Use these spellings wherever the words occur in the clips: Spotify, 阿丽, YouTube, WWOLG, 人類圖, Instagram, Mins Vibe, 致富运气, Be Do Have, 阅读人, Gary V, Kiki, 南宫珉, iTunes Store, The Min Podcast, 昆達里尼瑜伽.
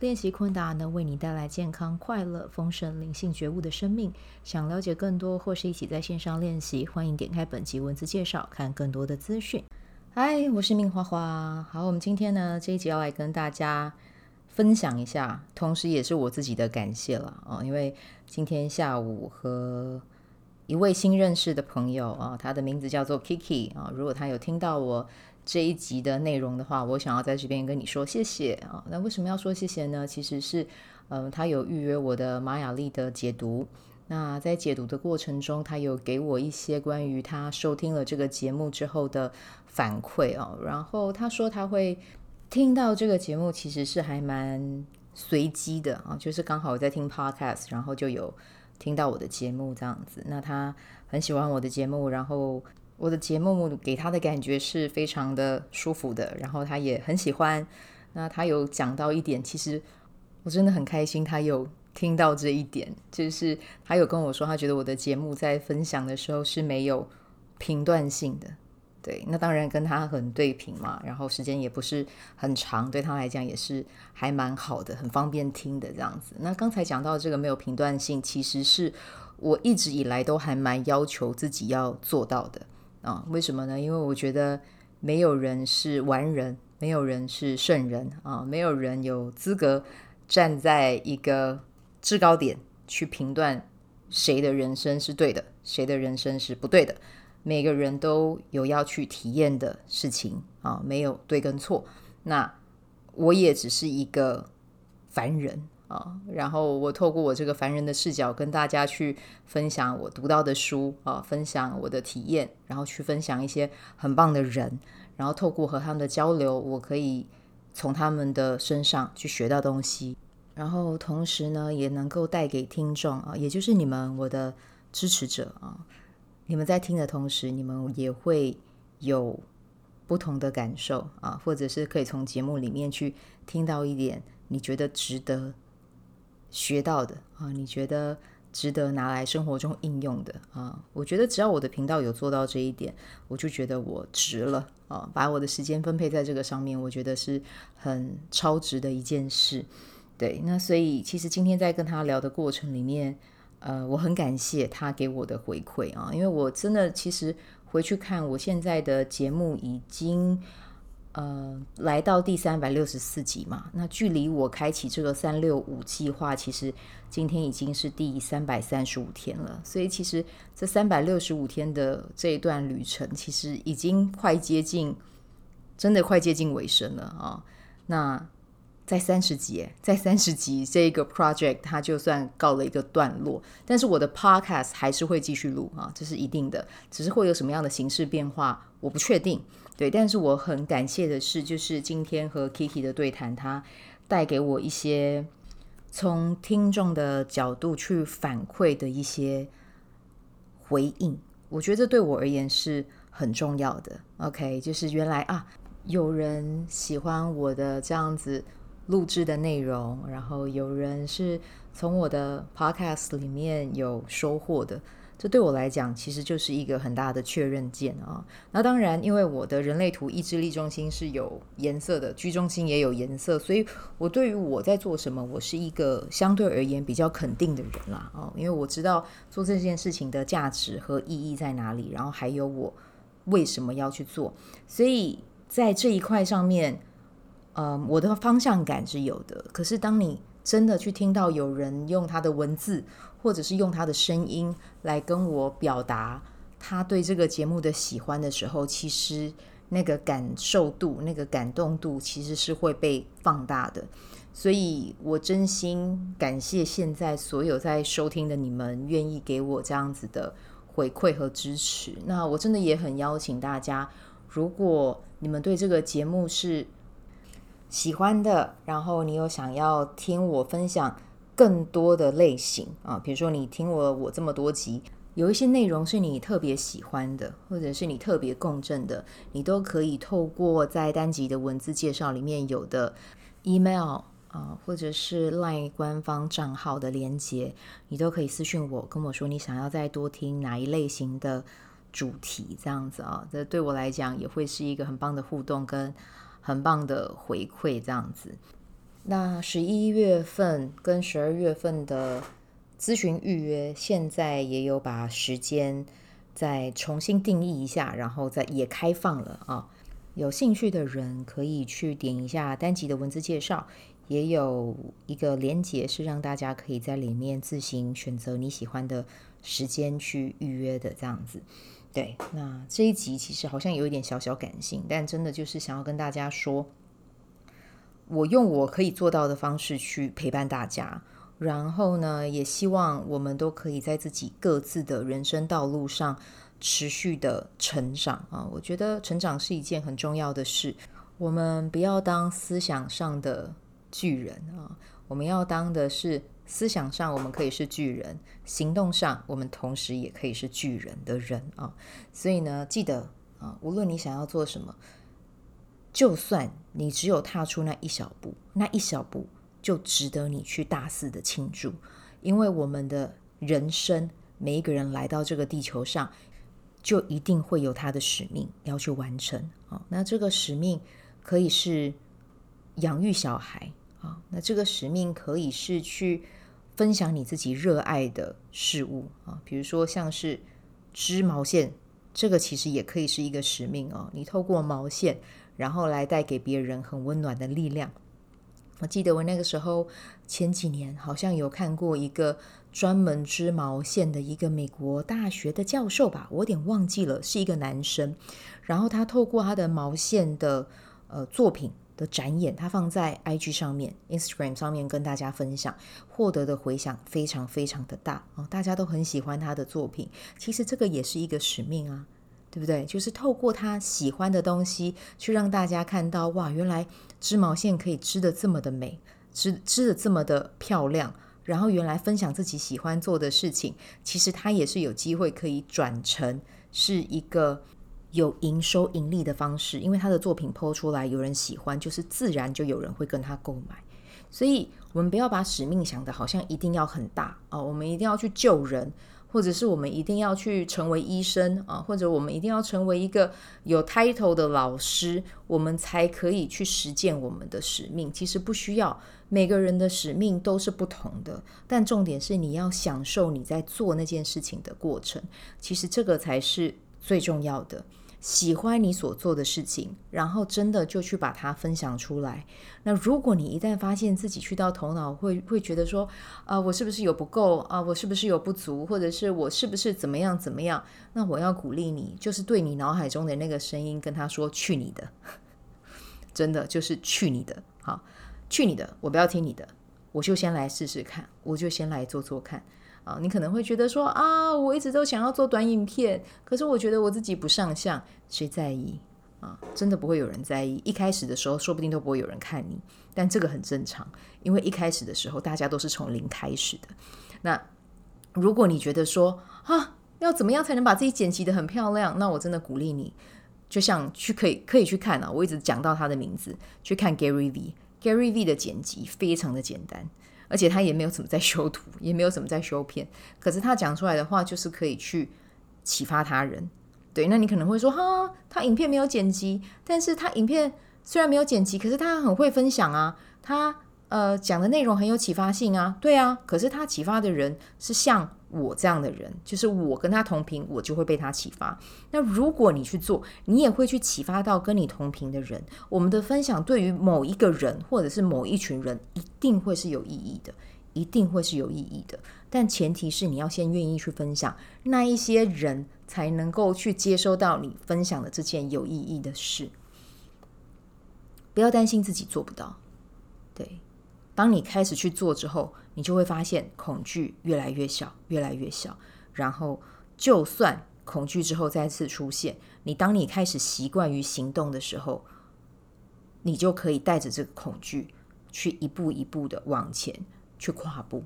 练习昆达能为你带来健康、快乐、丰盛、灵性觉悟的生命。想了解更多或是一起在线上练习，欢迎点开本集文字介绍看更多的资讯。嗨，我是Min花花。好，我们今天呢，这一集要来跟大家分享一下，同时也是我自己的感谢了因为今天下午和一位新认识的朋友他的名字叫做 Kiki 如果他有听到我这一集的内容的话，我想要在这边跟你说谢谢那为什么要说谢谢呢？其实是他有预约我的玛雅历的解读，那在解读的过程中，他有给我一些关于他收听了这个节目之后的反馈然后他说他会听到这个节目其实是还蛮随机的就是刚好我在听 podcast， 然后就有听到我的节目这样子。那他很喜欢我的节目，然后我的节目给他的感觉是非常的舒服的，然后他也很喜欢。那他有讲到一点，其实我真的很开心他有听到这一点，就是他有跟我说他觉得我的节目在分享的时候是没有评断性的。对，那当然跟他很对频嘛，然后时间也不是很长，对他来讲也是还蛮好的，很方便听的这样子。那刚才讲到这个没有评断性，其实是我一直以来都还蛮要求自己要做到的为什么呢？因为我觉得没有人是完人，没有人是圣人没有人有资格站在一个制高点去评断谁的人生是对的，谁的人生是不对的。每个人都有要去体验的事情没有对跟错。那我也只是一个凡人然后我透过我这个凡人的视角跟大家去分享我读到的书分享我的体验，然后去分享一些很棒的人，然后透过和他们的交流，我可以从他们的身上去学到东西，然后同时呢也能够带给听众也就是你们，我的支持者你们在听的同时，你们也会有不同的感受或者是可以从节目里面去听到一点你觉得值得学到的你觉得值得拿来生活中应用的我觉得只要我的频道有做到这一点，我就觉得我值了把我的时间分配在这个上面，我觉得是很超值的一件事。对，那所以其实今天在跟他聊的过程里面我很感谢他给我的回馈因为我真的其实回去看我现在的节目已经来到第364集嘛，那距离我开启这个365计划，其实今天已经是第335天了，所以其实这365天的这一段旅程，其实已经快接近，真的快接近尾声了那在30集这个 project 它就算告了一个段落，但是我的 podcast 还是会继续录这是一定的，只是会有什么样的形式变化我不确定。对，但是我很感谢的是，就是今天和 Kiki 的对谈，他带给我一些从听众的角度去反馈的一些回应，我觉得这对我而言是很重要的。 OK， 就是原来有人喜欢我的这样子录制的内容，然后有人是从我的 podcast 里面有收获的，这对我来讲其实就是一个很大的确认键那当然因为我的人类图意志力中心是有颜色的，居中心也有颜色，所以我对于我在做什么，我是一个相对而言比较肯定的人啦因为我知道做这件事情的价值和意义在哪里，然后还有我为什么要去做，所以在这一块上面我的方向感是有的。可是当你真的去听到有人用他的文字或者是用他的声音来跟我表达他对这个节目的喜欢的时候，其实那个感受度、那个感动度其实是会被放大的。所以我真心感谢现在所有在收听的你们愿意给我这样子的回馈和支持。那我真的也很邀请大家，如果你们对这个节目是喜欢的，然后你有想要听我分享更多的类型比如说你听我这么多集，有一些内容是你特别喜欢的，或者是你特别共振的，你都可以透过在单集的文字介绍里面有的 email 或者是 LINE 官方账号的连结，你都可以私讯我，跟我说你想要再多听哪一类型的主题，这样子这对我来讲也会是一个很棒的互动跟很棒的回馈，这样子。那11月份跟12月份的咨询预约现在也有把时间再重新定义一下，然后再也开放了有兴趣的人可以去点一下单集的文字介绍，也有一个连结是让大家可以在里面自行选择你喜欢的时间去预约的，这样子。对，那这一集其实好像有一点小小感性，但真的就是想要跟大家说，我用我可以做到的方式去陪伴大家，然后呢也希望我们都可以在自己各自的人生道路上持续的成长我觉得成长是一件很重要的事，我们不要当思想上的巨人我们要当的是思想上我们可以是巨人，行动上我们同时也可以是巨人的人所以呢记得无论你想要做什么，就算你只有踏出那一小步，那一小步就值得你去大肆的庆祝，因为我们的人生，每一个人来到这个地球上就一定会有他的使命要去完成那这个使命可以是养育小孩那这个使命可以是去分享你自己热爱的事物比如说像是织毛线，这个其实也可以是一个使命你透过毛线然后来带给别人很温暖的力量。我记得我那个时候前几年好像有看过一个专门织毛线的一个美国大学的教授吧，我有点忘记了，是一个男生，然后他透过他的毛线的作品的展演，他放在 IG 上面 Instagram 上面跟大家分享，获得的回响非常非常的大大家都很喜欢他的作品。其实这个也是一个使命啊，对不对？就是透过他喜欢的东西去让大家看到，哇，原来织毛线可以织得这么的美，织得这么的漂亮，然后原来分享自己喜欢做的事情，其实他也是有机会可以转成是一个有营收盈利的方式，因为他的作品 po 出来有人喜欢，就是自然就有人会跟他购买。所以我们不要把使命想得好像一定要很大我们一定要去救人，或者是我们一定要去成为医生或者我们一定要成为一个有 title 的老师，我们才可以去实践我们的使命。其实不需要，每个人的使命都是不同的，但重点是你要享受你在做那件事情的过程，其实这个才是最重要的。喜欢你所做的事情，然后真的就去把它分享出来。那如果你一旦发现自己去到头脑会觉得说我是不是有不够我是不是有不足，或者是我是不是怎么样怎么样，那我要鼓励你，就是对你脑海中的那个声音跟他说，去你的真的就是去你的去你的，我不要听你的，我就先来试试看，我就先来做做看你可能会觉得说我一直都想要做短影片，可是我觉得我自己不上相，谁在意真的不会有人在意，一开始的时候说不定都不会有人看你，但这个很正常，因为一开始的时候大家都是从零开始的。那如果你觉得说要怎么样才能把自己剪辑得很漂亮，那我真的鼓励你，就像去可以去看我一直讲到他的名字，去看 Gary V。 Gary V 的剪辑非常的简单，而且他也没有怎么在修图，也没有怎么在修片，可是他讲出来的话就是可以去启发他人。对，那你可能会说他影片没有剪辑，但是他影片虽然没有剪辑，可是他很会分享他讲的内容很有启发性对啊，可是他启发的人是像我这样的人，就是我跟他同频，我就会被他启发。那如果你去做，你也会去启发到跟你同频的人，我们的分享对于某一个人或者是某一群人一定会是有意义的，一定会是有意义的。但前提是你要先愿意去分享，那一些人才能够去接收到你分享的这件有意义的事。不要担心自己做不到，对，当你开始去做之后，你就会发现恐惧越来越小越来越小，然后就算恐惧之后再次出现，当你开始习惯于行动的时候，你就可以带着这个恐惧去一步一步的往前去跨步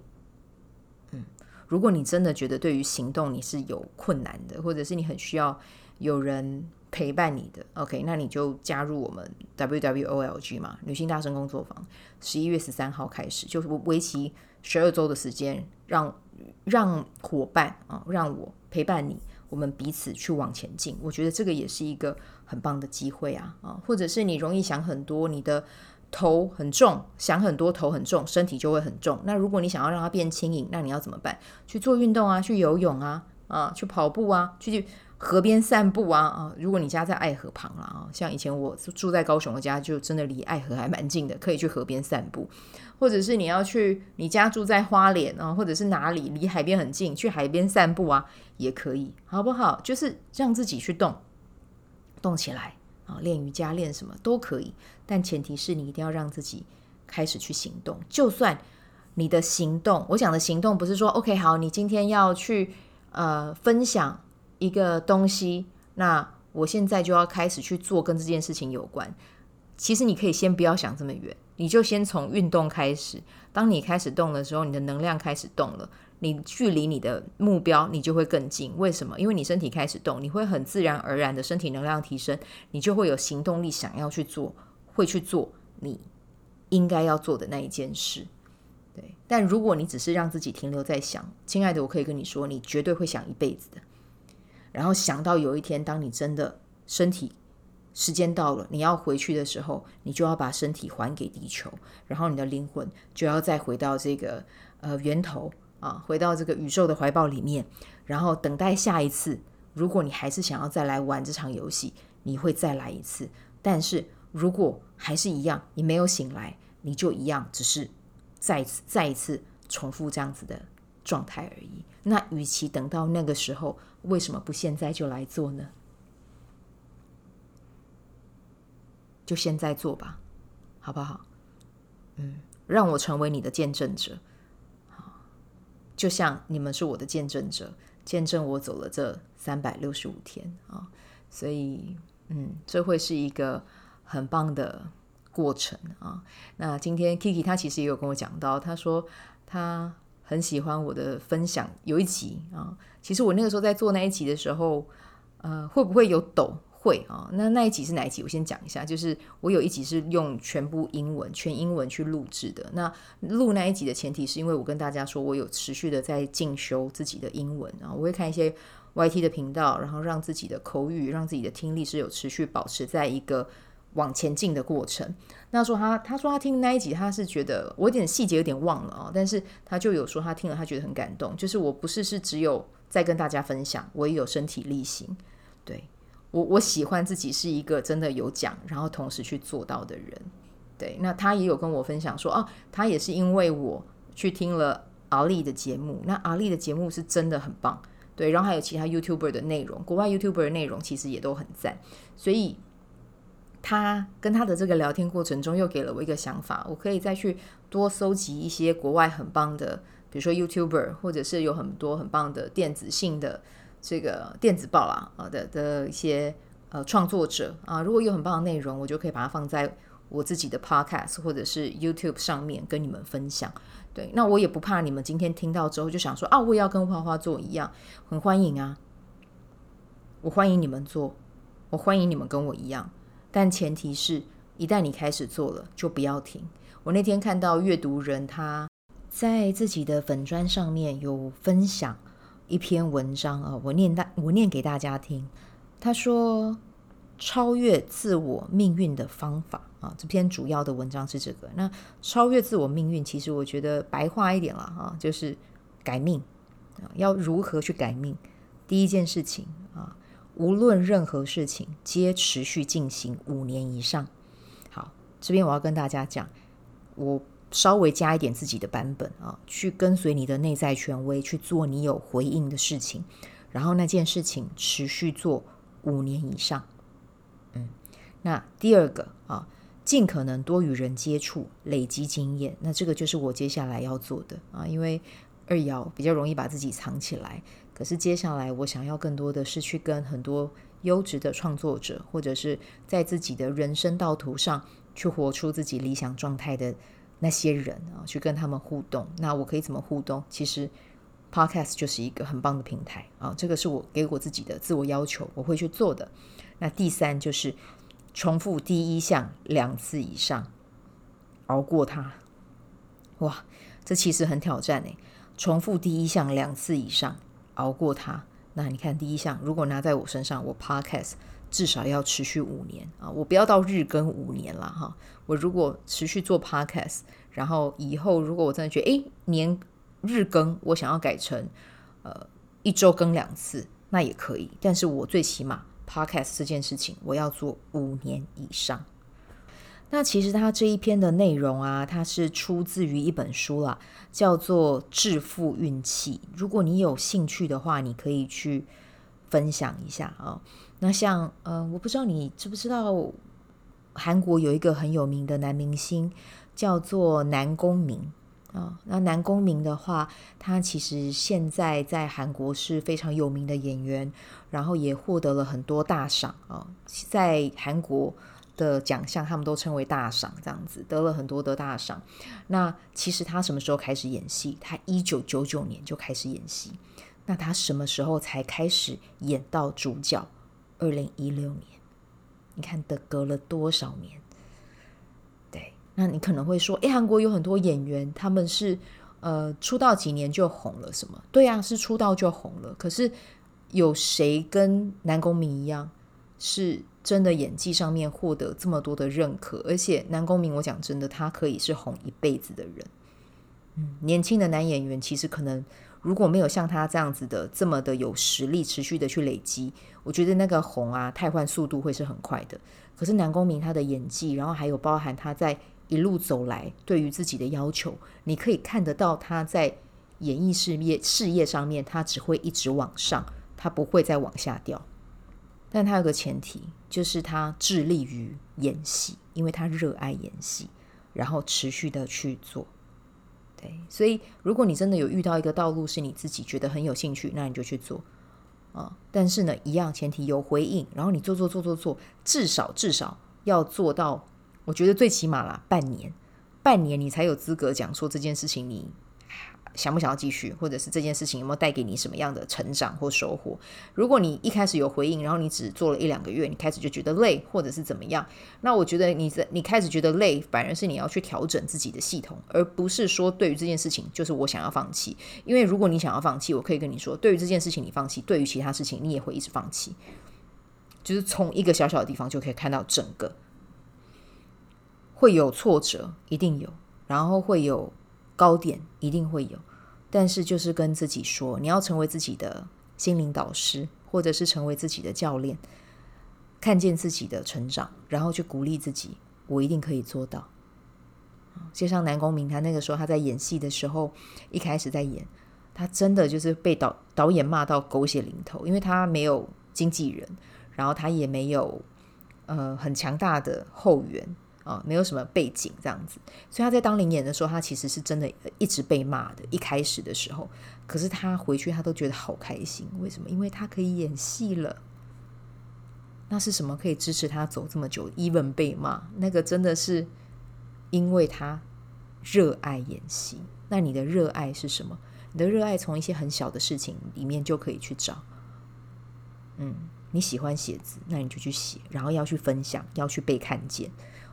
如果你真的觉得对于行动你是有困难的，或者是你很需要有人陪伴你的 OK， 那你就加入我们 WWOLG 嘛，女性大声工作坊，11月13号开始，就是为期12周的时间，让伙伴让我陪伴你，我们彼此去往前进。我觉得这个也是一个很棒的机会啊，或者是你容易想很多，你的头很重，想很多头很重，身体就会很重。那如果你想要让它变轻盈，那你要怎么办？去做运动啊，去游泳啊，去跑步啊，去河边散步啊，如果你家在爱河旁啦，像以前我住在高雄的家就真的离爱河还蛮近的，可以去河边散步。或者是你要去，你家住在花莲或者是哪里离海边很近，去海边散步啊也可以，好不好？就是让自己去动起来，练瑜伽练什么都可以，但前提是你一定要让自己开始去行动。就算你的行动，我讲的行动不是说 OK 好，你今天要去分享一个东西，那我现在就要开始去做跟这件事情有关。其实你可以先不要想这么远，你就先从运动开始。当你开始动的时候，你的能量开始动了，你距离你的目标你就会更近。为什么？因为你身体开始动，你会很自然而然的身体能量提升，你就会有行动力，想要去做，会去做你应该要做的那一件事。对，但如果你只是让自己停留在想，亲爱的，我可以跟你说，你绝对会想一辈子的。然后想到有一天，当你真的身体时间到了，你要回去的时候，你就要把身体还给地球，然后你的灵魂就要再回到这个源头回到这个宇宙的怀抱里面，然后等待下一次。如果你还是想要再来玩这场游戏，你会再来一次。但是如果还是一样，你没有醒来，你就一样，只是再一次重复这样子的状态而已。那与其等到那个时候，为什么不现在就来做呢？就现在做吧，好不好？让我成为你的见证者，就像你们是我的见证者，见证我走了这365天所以这会是一个很棒的过程那今天 Kiki 她其实也有跟我讲到，她说她很喜欢我的分享，有一集其实我那个时候在做那一集的时候会不会有抖？会那一集是哪一集？我先讲一下，就是我有一集是用全英文去录制的。那录那一集的前提是因为我跟大家说，我有持续的在进修自己的英文我会看一些 YT 的频道，然后让自己的口语，让自己的听力是有持续保持在一个往前进的过程。那说他说他听那一集，他是觉得我有点细节有点忘了但是他就有说他听了，他觉得很感动。就是我不是只有在跟大家分享，我也有身体力行。对，我喜欢自己是一个真的有讲，然后同时去做到的人。对，那他也有跟我分享说他也是因为我去听了阿丽的节目，那阿丽的节目是真的很棒。对，然后还有其他 YouTuber 的内容，国外 YouTuber 的内容其实也都很赞。所以他跟他的这个聊天过程中又给了我一个想法，我可以再去多搜集一些国外很棒的，比如说 YouTuber， 或者是有很多很棒的电子性的这个电子报的一些创作者如果有很棒的内容，我就可以把它放在我自己的 podcast 或者是 YouTube 上面跟你们分享。对，那我也不怕你们今天听到之后就想说我也要跟花花做一样，很欢迎我欢迎你们做，我欢迎你们跟我一样，但前提是一旦你开始做了就不要停。我那天看到阅读人他在自己的粉专上面有分享一篇文章我念给大家听。他说超越自我命运的方法这篇主要的文章是这个。那超越自我命运，其实我觉得白话一点啦就是改命要如何去改命。第一件事情无论任何事情皆持续进行5年以上。好，这边我要跟大家讲，我稍微加一点自己的版本去跟随你的内在权威，去做你有回应的事情，然后那件事情持续做5年以上。那第二个尽可能多与人接触，累积经验。那这个就是我接下来要做的因为二爻比较容易把自己藏起来，可是接下来我想要更多的是去跟很多优质的创作者，或者是在自己的人生道途上去活出自己理想状态的那些人去跟他们互动。那我可以怎么互动？其实 Podcast 就是一个很棒的平台啊，这个是我给我自己的自我要求，我会去做的。那第三就是重复第一项2次以上，熬过它。哇，这其实很挑战耶，重复第一项2次以上，熬过它。那你看第一项，如果拿在我身上，我 Podcast 至少要持续5年啊，我不要到日更5年啦哈。我如果持续做 Podcast， 然后以后如果我真的觉得日更我想要改成1周更2次，那也可以，但是我最起码 Podcast 这件事情我要做5年以上。那其实它这一篇的内容啊，它是出自于一本书啦，叫做《致富运气》，如果你有兴趣的话，你可以去分享一下啊。那像我不知道你知不知道，韩国有一个很有名的男明星叫做南宫珉啊，那南宫珉的话，他其实现在在韩国是非常有名的演员，然后也获得了很多大赏啊，在韩国的奖项他们都称为大赏，这样子得了很多的大赏。那其实他什么时候开始演戏？他1999年就开始演戏。那他什么时候才开始演到主角？2016年。你看，隔了多少年？那你可能会说，韩国有很多演员他们是出道几年就红了什么？对啊，是出道就红了，可是有谁跟南宫珉一样是真的演技上面获得这么多的认可？而且南宫珉，我讲真的，他可以是红一辈子的人。年轻的男演员其实可能如果没有像他这样子的这么的有实力持续的去累积，我觉得那个红啊汰换速度会是很快的。可是南宫珉他的演技，然后还有包含他在一路走来对于自己的要求，你可以看得到他在演艺事业上面他只会一直往上，他不会再往下掉。但他有个前提，就是他致力于演戏，因为他热爱演戏，然后持续的去做。对，所以如果你真的有遇到一个道路是你自己觉得很有兴趣，那你就去做但是呢，一样前提有回应，然后你做，至少要做到，我觉得最起码啦半年你才有资格讲说这件事情你想不想要继续，或者是这件事情有没有带给你什么样的成长或收获。如果你一开始有回应，然后你只做了1-2个月，你开始就觉得累或者是怎么样，那我觉得你开始觉得累，反而是你要去调整自己的系统，而不是说对于这件事情就是我想要放弃。因为如果你想要放弃，我可以跟你说，对于这件事情你放弃，对于其他事情你也会一直放弃。就是从一个小小的地方就可以看到整个，会有挫折一定有，然后会有高点一定会有，但是就是跟自己说，你要成为自己的心灵导师，或者是成为自己的教练，看见自己的成长，然后去鼓励自己，我一定可以做到。就像南宫珉他那个时候他在演戏的时候，一开始在演，他真的就是被导演骂到狗血淋头，因为他没有经纪人，然后他也没有很强大的后援没有什么背景这样子，所以他在当零演的时候，他其实是真的一直被骂的，一开始的时候。可是他回去他都觉得好开心，为什么？因为他可以演戏了。那是什么可以支持他走这么久 even 被骂？那个真的是因为他热爱演戏。那你的热爱是什么？你的热爱从一些很小的事情里面就可以去找。你喜欢写字，那你就去写，然后要去分享，要去被看见。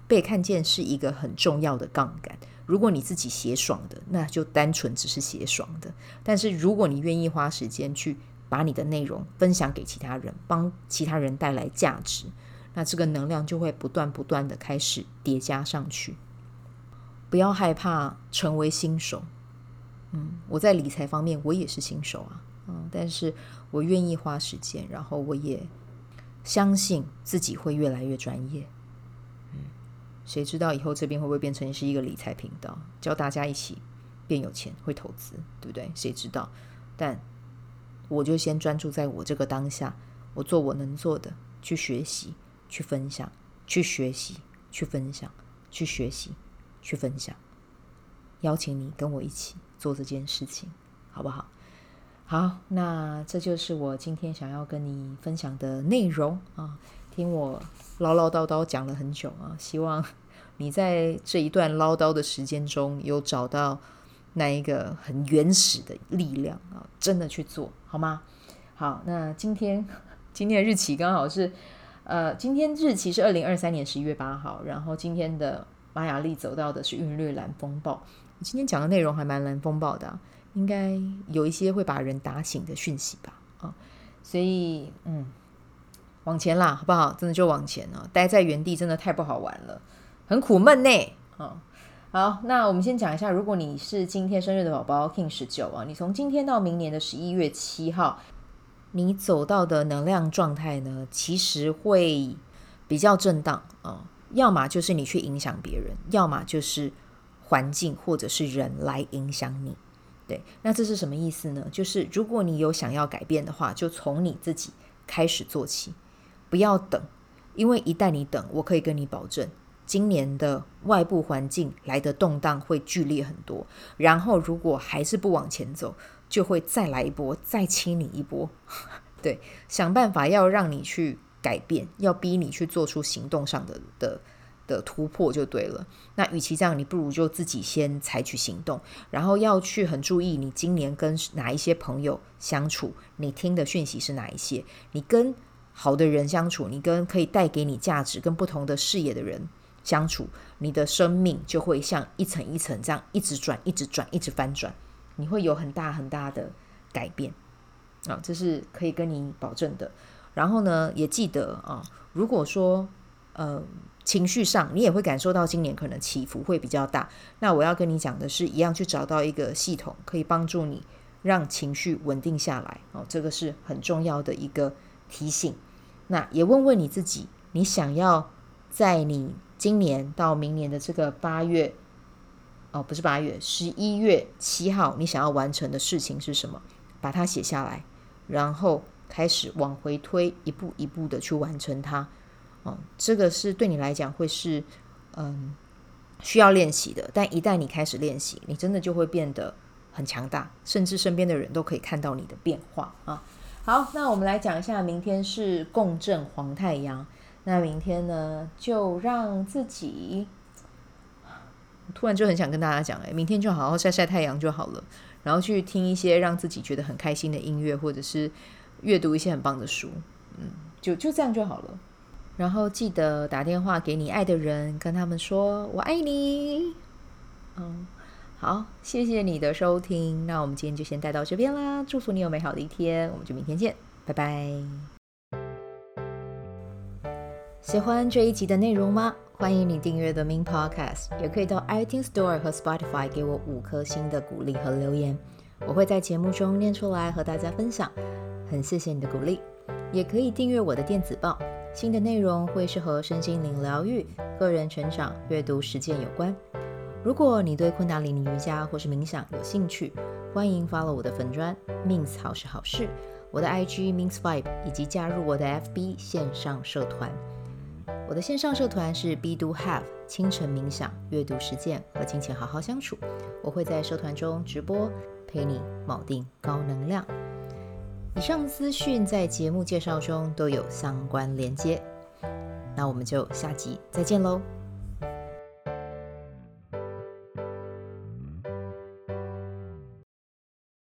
被看见是一个很重要的杠杆。如果你自己写爽的，那就单纯只是写爽的。但是如果你愿意花时间去把你的内容分享给其他人，帮其他人带来价值，那这个能量就会不断的开始叠加上去。不要害怕成为新手。我在理财方面我也是新手啊，但是我愿意花时间，然后我也相信自己会越来越专业。谁知道以后这边会不会变成是一个理财频道，教大家一起变有钱，会投资，对不对？谁知道？但我就先专注在我这个当下，我做我能做的，去学习，去分享，去学习，去分享，去学习，去分享。邀请你跟我一起做这件事情，好不好？好，那这就是我今天想要跟你分享的内容啊。听我唠叨叨讲了很久啊，希望你在这一段唠叨的时间中有找到那一个很原始的力量啊，真的去做好吗？好，那今天的日期刚好是今天日期是2023年11月8号，然后今天的玛雅历走到的是运略蓝风暴。我今天讲的内容还蛮蓝风暴的，应该有一些会把人打醒的讯息吧，所以往前啦，好不好？真的就往前啊，待在原地真的太不好玩了，很苦闷呢。好，那我们先讲一下，如果你是今天生日的宝宝 King19 啊，你从今天到明年的11月7号你走到的能量状态呢，其实会比较震荡啊，要么就是你去影响别人，要么就是环境或者是人来影响你。对，那这是什么意思呢？就是如果你有想要改变的话，就从你自己开始做起，不要等，因为一旦你等，我可以跟你保证今年的外部环境来的动荡会剧烈很多，然后如果还是不往前走，就会再来一波，再亲你一波。对，想办法要让你去改变，要逼你去做出行动上的突破就对了。那与其这样，你不如就自己先采取行动，然后要去很注意你今年跟哪一些朋友相处，你听的讯息是哪一些，你跟好的人相处，你跟可以带给你价值跟不同的视野的人相处，你的生命就会像一层一层这样一直转一直转一直翻转，你会有很大很大的改变，这是可以跟你保证的。然后呢，也记得如果说情绪上你也会感受到今年可能起伏会比较大，那我要跟你讲的是一样去找到一个系统可以帮助你让情绪稳定下来，这个是很重要的一个提醒。那也问问你自己，你想要在你今年到明年的这个11月7号你想要完成的事情是什么，把它写下来，然后开始往回推，一步一步的去完成它。这个是对你来讲会是需要练习的，但一旦你开始练习，你真的就会变得很强大，甚至身边的人都可以看到你的变化好，那我们来讲一下，明天是共振黄太阳，那明天呢就让自己，突然就很想跟大家讲，明天就好好晒晒太阳就好了，然后去听一些让自己觉得很开心的音乐，或者是阅读一些很棒的书，就这样就好了。然后记得打电话给你爱的人，跟他们说我爱你。好，谢谢你的收听，那我们今天就先带到这边啦，祝福你有美好的一天，我们就明天见，拜拜。喜欢这一集的内容吗？欢迎你订阅 The Min Podcast， 也可以到 iTunes Store 和 Spotify 给我5颗星的鼓励和留言，我会在节目中念出来和大家分享，很谢谢你的鼓励。也可以订阅我的电子报，新的内容会是和身心灵疗愈、个人成长、阅读实践有关。如果你对昆达里尼瑜伽或是冥想有兴趣，欢迎 follow 我的粉专 Mins 好事好事，我的 IG Mins Vibe， 以及加入我的 FB 线上社团。我的线上社团是 Be Do Have 清晨冥想、阅读实践和金钱好好相处，我会在社团中直播，陪你锚定高能量。以上资讯在节目介绍中都有相关连接，那我们就下集再见喽。